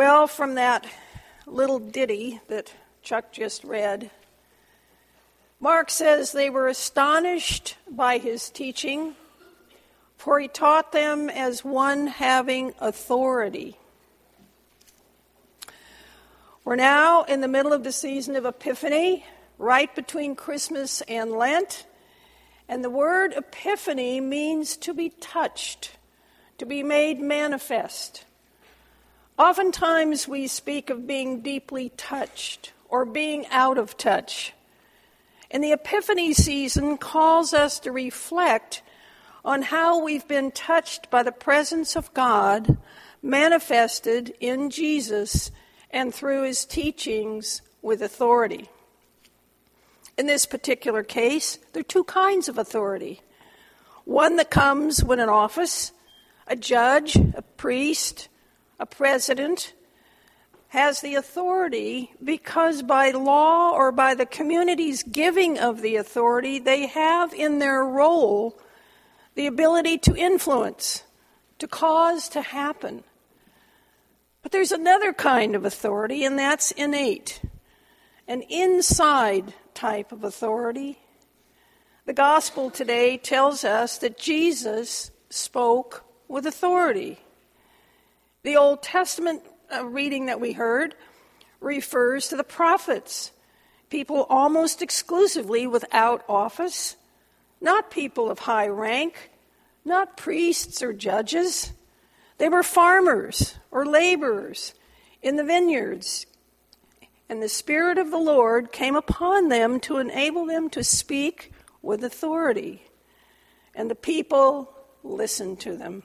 Well, from that little ditty that Chuck just read, Mark says they were astonished by his teaching, for he taught them as one having authority. We're now in the middle of the season of Epiphany, right between Christmas and Lent, and the word epiphany means to be touched, to be made manifest. Oftentimes we speak of being deeply touched or being out of touch. And the Epiphany season calls us to reflect on how we've been touched by the presence of God manifested in Jesus and through his teachings with authority. In this particular case, there are two kinds of authority. One that comes when an office, a judge, a priest, a president, has the authority because by law or by the community's giving of the authority, they have in their role the ability to influence, to cause to happen. But there's another kind of authority, and that's innate, an inside type of authority. The gospel today tells us that Jesus spoke with authority. The Old Testament reading that we heard refers to the prophets, people almost exclusively without office, not people of high rank, not priests or judges. They were farmers or laborers in the vineyards, and the Spirit of the Lord came upon them to enable them to speak with authority, and the people listened to them.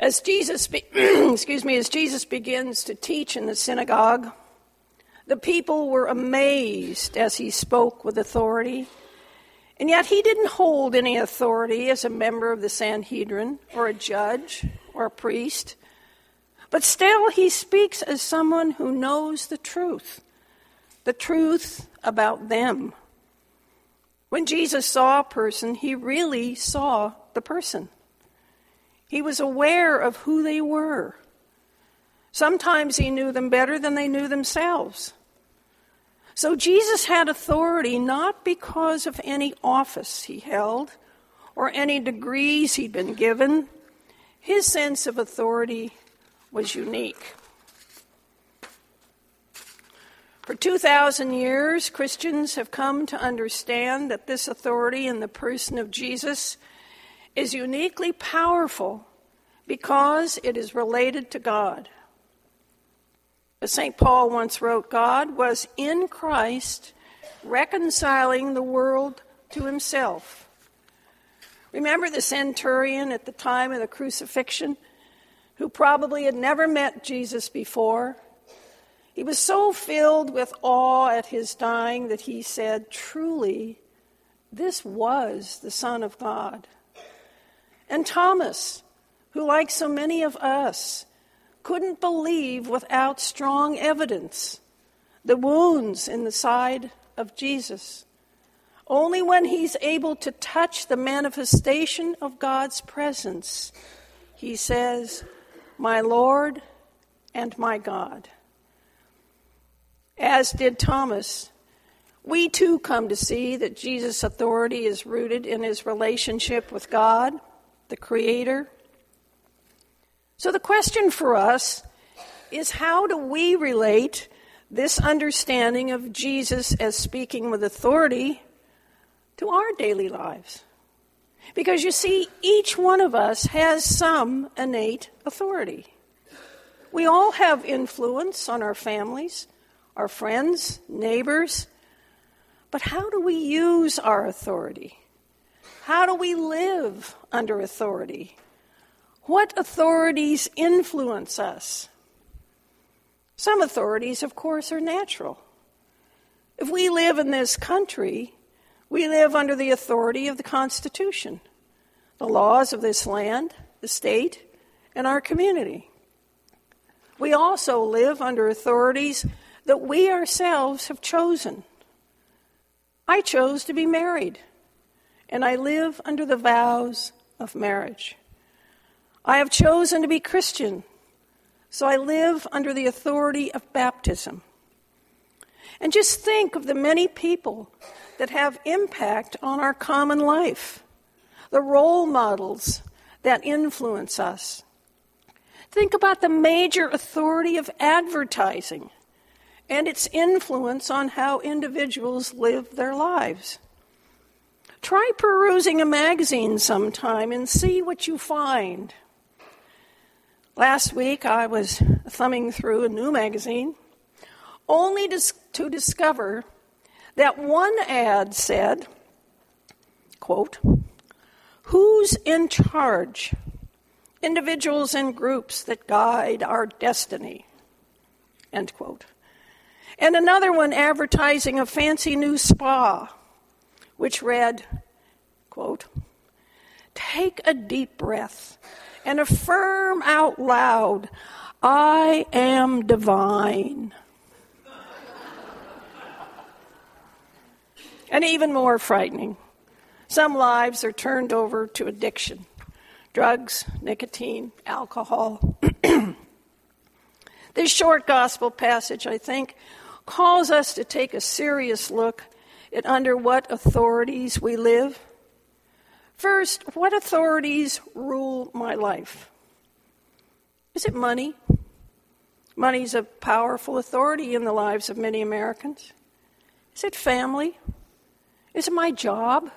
As Jesus begins to teach in the synagogue, the people were amazed as he spoke with authority, and yet he didn't hold any authority as a member of the Sanhedrin or a judge or a priest, but still he speaks as someone who knows the truth about them. When Jesus saw a person, he really saw the person. He was aware of who they were. Sometimes he knew them better than they knew themselves. So Jesus had authority not because of any office he held or any degrees he'd been given. His sense of authority was unique. For 2,000 years, Christians have come to understand that this authority in the person of Jesus is uniquely powerful because it is related to God. As St. Paul once wrote, God was in Christ reconciling the world to himself. Remember the centurion at the time of the crucifixion who probably had never met Jesus before? He was so filled with awe at his dying that he said, "Truly, this was the Son of God." And Thomas, who, like so many of us, couldn't believe without strong evidence, the wounds in the side of Jesus. Only when he's able to touch the manifestation of God's presence, he says, "My Lord and my God." As did Thomas, we too come to see that Jesus' authority is rooted in his relationship with God, the Creator. So the question for us is, how do we relate this understanding of Jesus as speaking with authority to our daily lives? Because you see, each one of us has some innate authority. We all have influence on our families, our friends, neighbors, but how do we use our authority? How do we live under authority? What authorities influence us? Some authorities, of course, are natural. If we live in this country, we live under the authority of the Constitution, the laws of this land, the state, and our community. We also live under authorities that we ourselves have chosen. I chose to be married, and I live under the vows of marriage. I have chosen to be Christian, So I live under the authority of baptism. And just think of the many people that have impact on our common life, the role models that influence us. Think about the major authority of advertising and its influence on how individuals live their lives. Try perusing a magazine sometime and see what you find. Last week, I was thumbing through a new magazine, only to discover that one ad said, quote, "Who's in charge? Individuals and groups that guide our destiny," end quote. And another one advertising a fancy new spa, which read, quote, "Take a deep breath and affirm out loud, I am divine." And even more frightening, some lives are turned over to addiction, drugs, nicotine, alcohol. This short gospel passage, I think, calls us to take a serious look at under what authorities we live. First, what authorities rule my life? Is it money? Money's a powerful authority in the lives of many Americans. Is it family? Is it my job?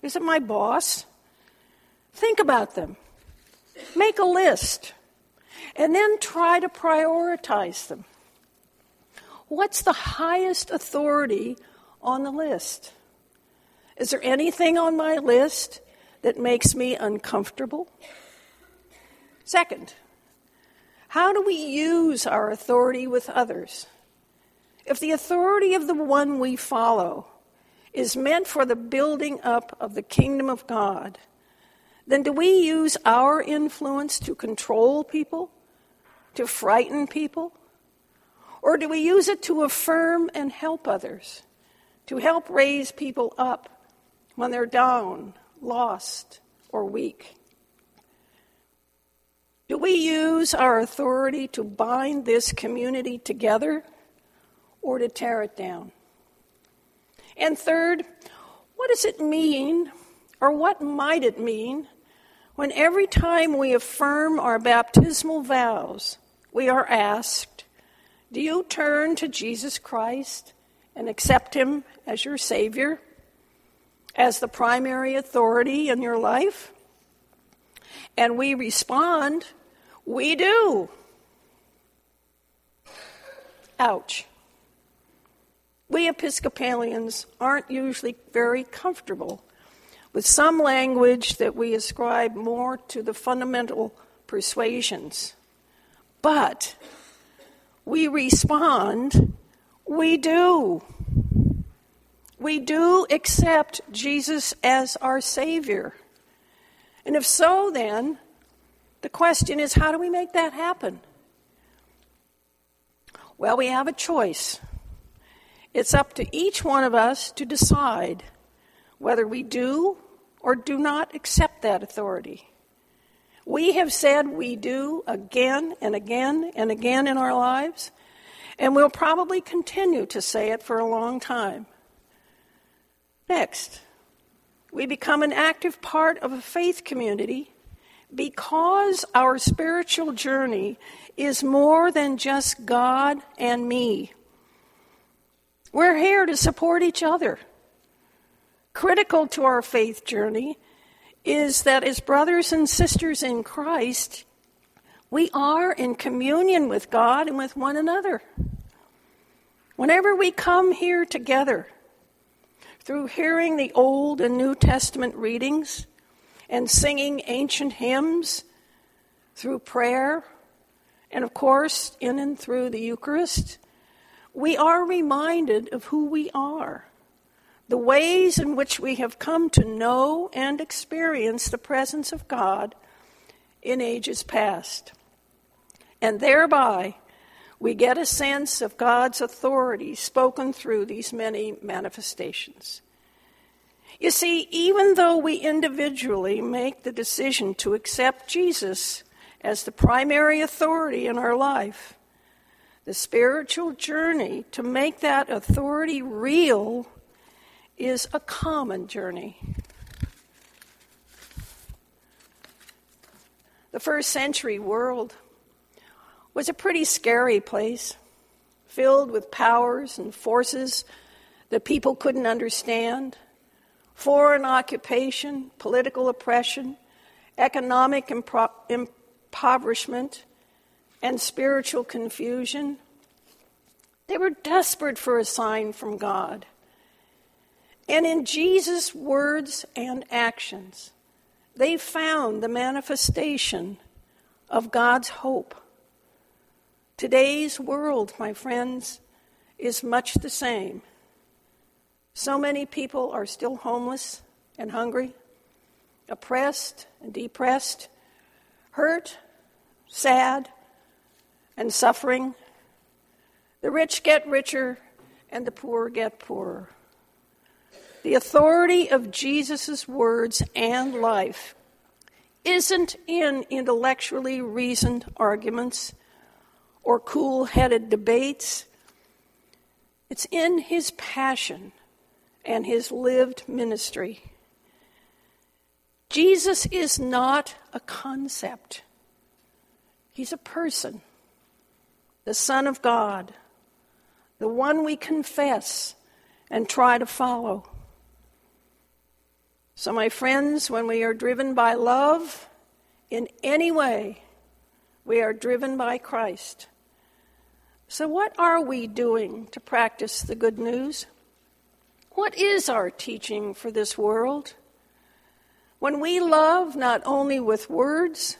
Is it my boss? Think about them. Make a list. And then try to prioritize them. What's the highest authority on the list? Is there anything on my list that makes me uncomfortable? Second, how do we use our authority with others? If the authority of the one we follow is meant for the building up of the kingdom of God, then do we use our influence to control people, to frighten people? Or do we use it to affirm and help others, to help raise people up when they're down, lost, or weak? Do we use our authority to bind this community together or to tear it down? And third, what does it mean, or what might it mean, when every time we affirm our baptismal vows, we are asked, do you turn to Jesus Christ and accept him as your Savior, as the primary authority in your life? And we respond, we do. Ouch. We Episcopalians aren't usually very comfortable with some language that we ascribe more to the fundamental persuasions. But we respond, we do. We do accept Jesus as our Savior. And if so, then, the question is, how do we make that happen? Well, we have a choice. It's up to each one of us to decide whether we do or do not accept that authority. We have said we do again and again and again in our lives, and we'll probably continue to say it for a long time. Next, we become an active part of a faith community because our spiritual journey is more than just God and me. We're here to support each other. Critical to our faith journey is that as brothers and sisters in Christ, we are in communion with God and with one another. Whenever we come here together, through hearing the Old and New Testament readings and singing ancient hymns, through prayer, and of course, in and through the Eucharist, we are reminded of who we are, the ways in which we have come to know and experience the presence of God in ages past. And thereby, we get a sense of God's authority spoken through these many manifestations. You see, even though we individually make the decision to accept Jesus as the primary authority in our life. The spiritual journey to make that authority real is a common journey. The first century world was a pretty scary place, filled with powers and forces that people couldn't understand, foreign occupation, political oppression, economic impoverishment, and spiritual confusion. They were desperate for a sign from God. And in Jesus' words and actions, they found the manifestation of God's hope. Today's world, my friends, is much the same. So many people are still homeless and hungry, oppressed and depressed, hurt, sad, and suffering. The rich get richer and the poor get poorer. The authority of Jesus' words and life isn't in intellectually reasoned arguments or cool-headed debates. It's in his passion and his lived ministry. Jesus is not a concept. He's a person. The Son of God, the one we confess and try to follow. So, my friends, when we are driven by love in any way, we are driven by Christ. So what are we doing to practice the good news? What is our teaching for this world? When we love not only with words,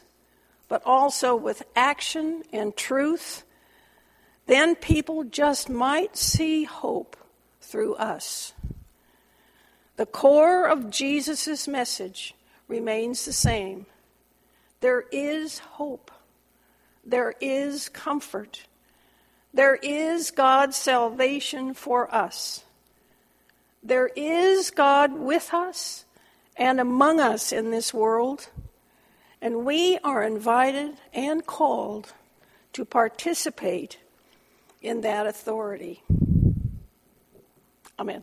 but also with action and truth, then people just might see hope through us. The core of Jesus' message remains the same. There is hope. There is comfort. There is God's salvation for us. There is God with us and among us in this world, and we are invited and called to participate in that authority. Amen.